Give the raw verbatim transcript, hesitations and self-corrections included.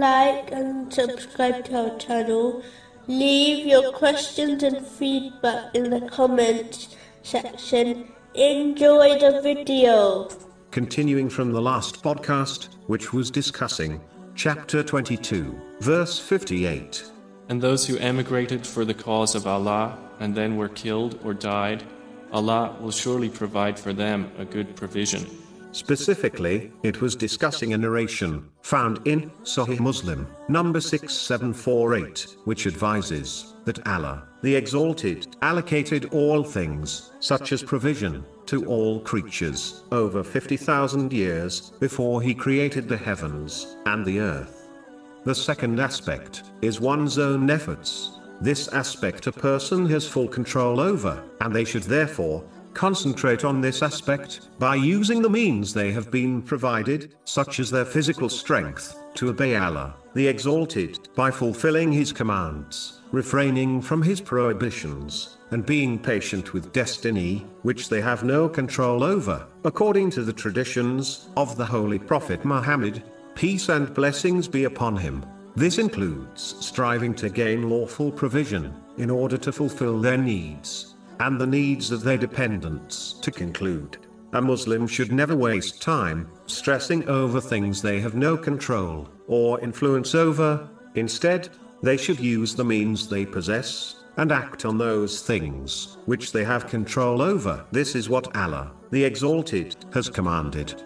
like and subscribe to our channel. Leave your questions and feedback in the comments section. Enjoy the video. Continuing from the last podcast, which was discussing chapter twenty-two, verse fifty-eight. And those who emigrated for the cause of Allah and then were killed or died, Allah will surely provide for them a good provision. Specifically, it was discussing a narration found in Sahih Muslim, number six seven four eight, which advises that Allah, the Exalted, allocated all things, such as provision, to all creatures, over fifty thousand years, before He created the heavens and the earth. The second aspect is one's own efforts. This aspect a person has full control over, and they should therefore concentrate on this aspect by using the means they have been provided, such as their physical strength, to obey Allah, the Exalted, by fulfilling His commands, refraining from His prohibitions, and being patient with destiny, which they have no control over, according to the traditions of the Holy Prophet Muhammad, peace and blessings be upon him. This includes striving to gain lawful provision, in order to fulfill their needs and the needs of their dependents. To conclude, a Muslim should never waste time stressing over things they have no control or influence over. Instead, they should use the means they possess and act on those things which they have control over. This is what Allah, the Exalted, has commanded.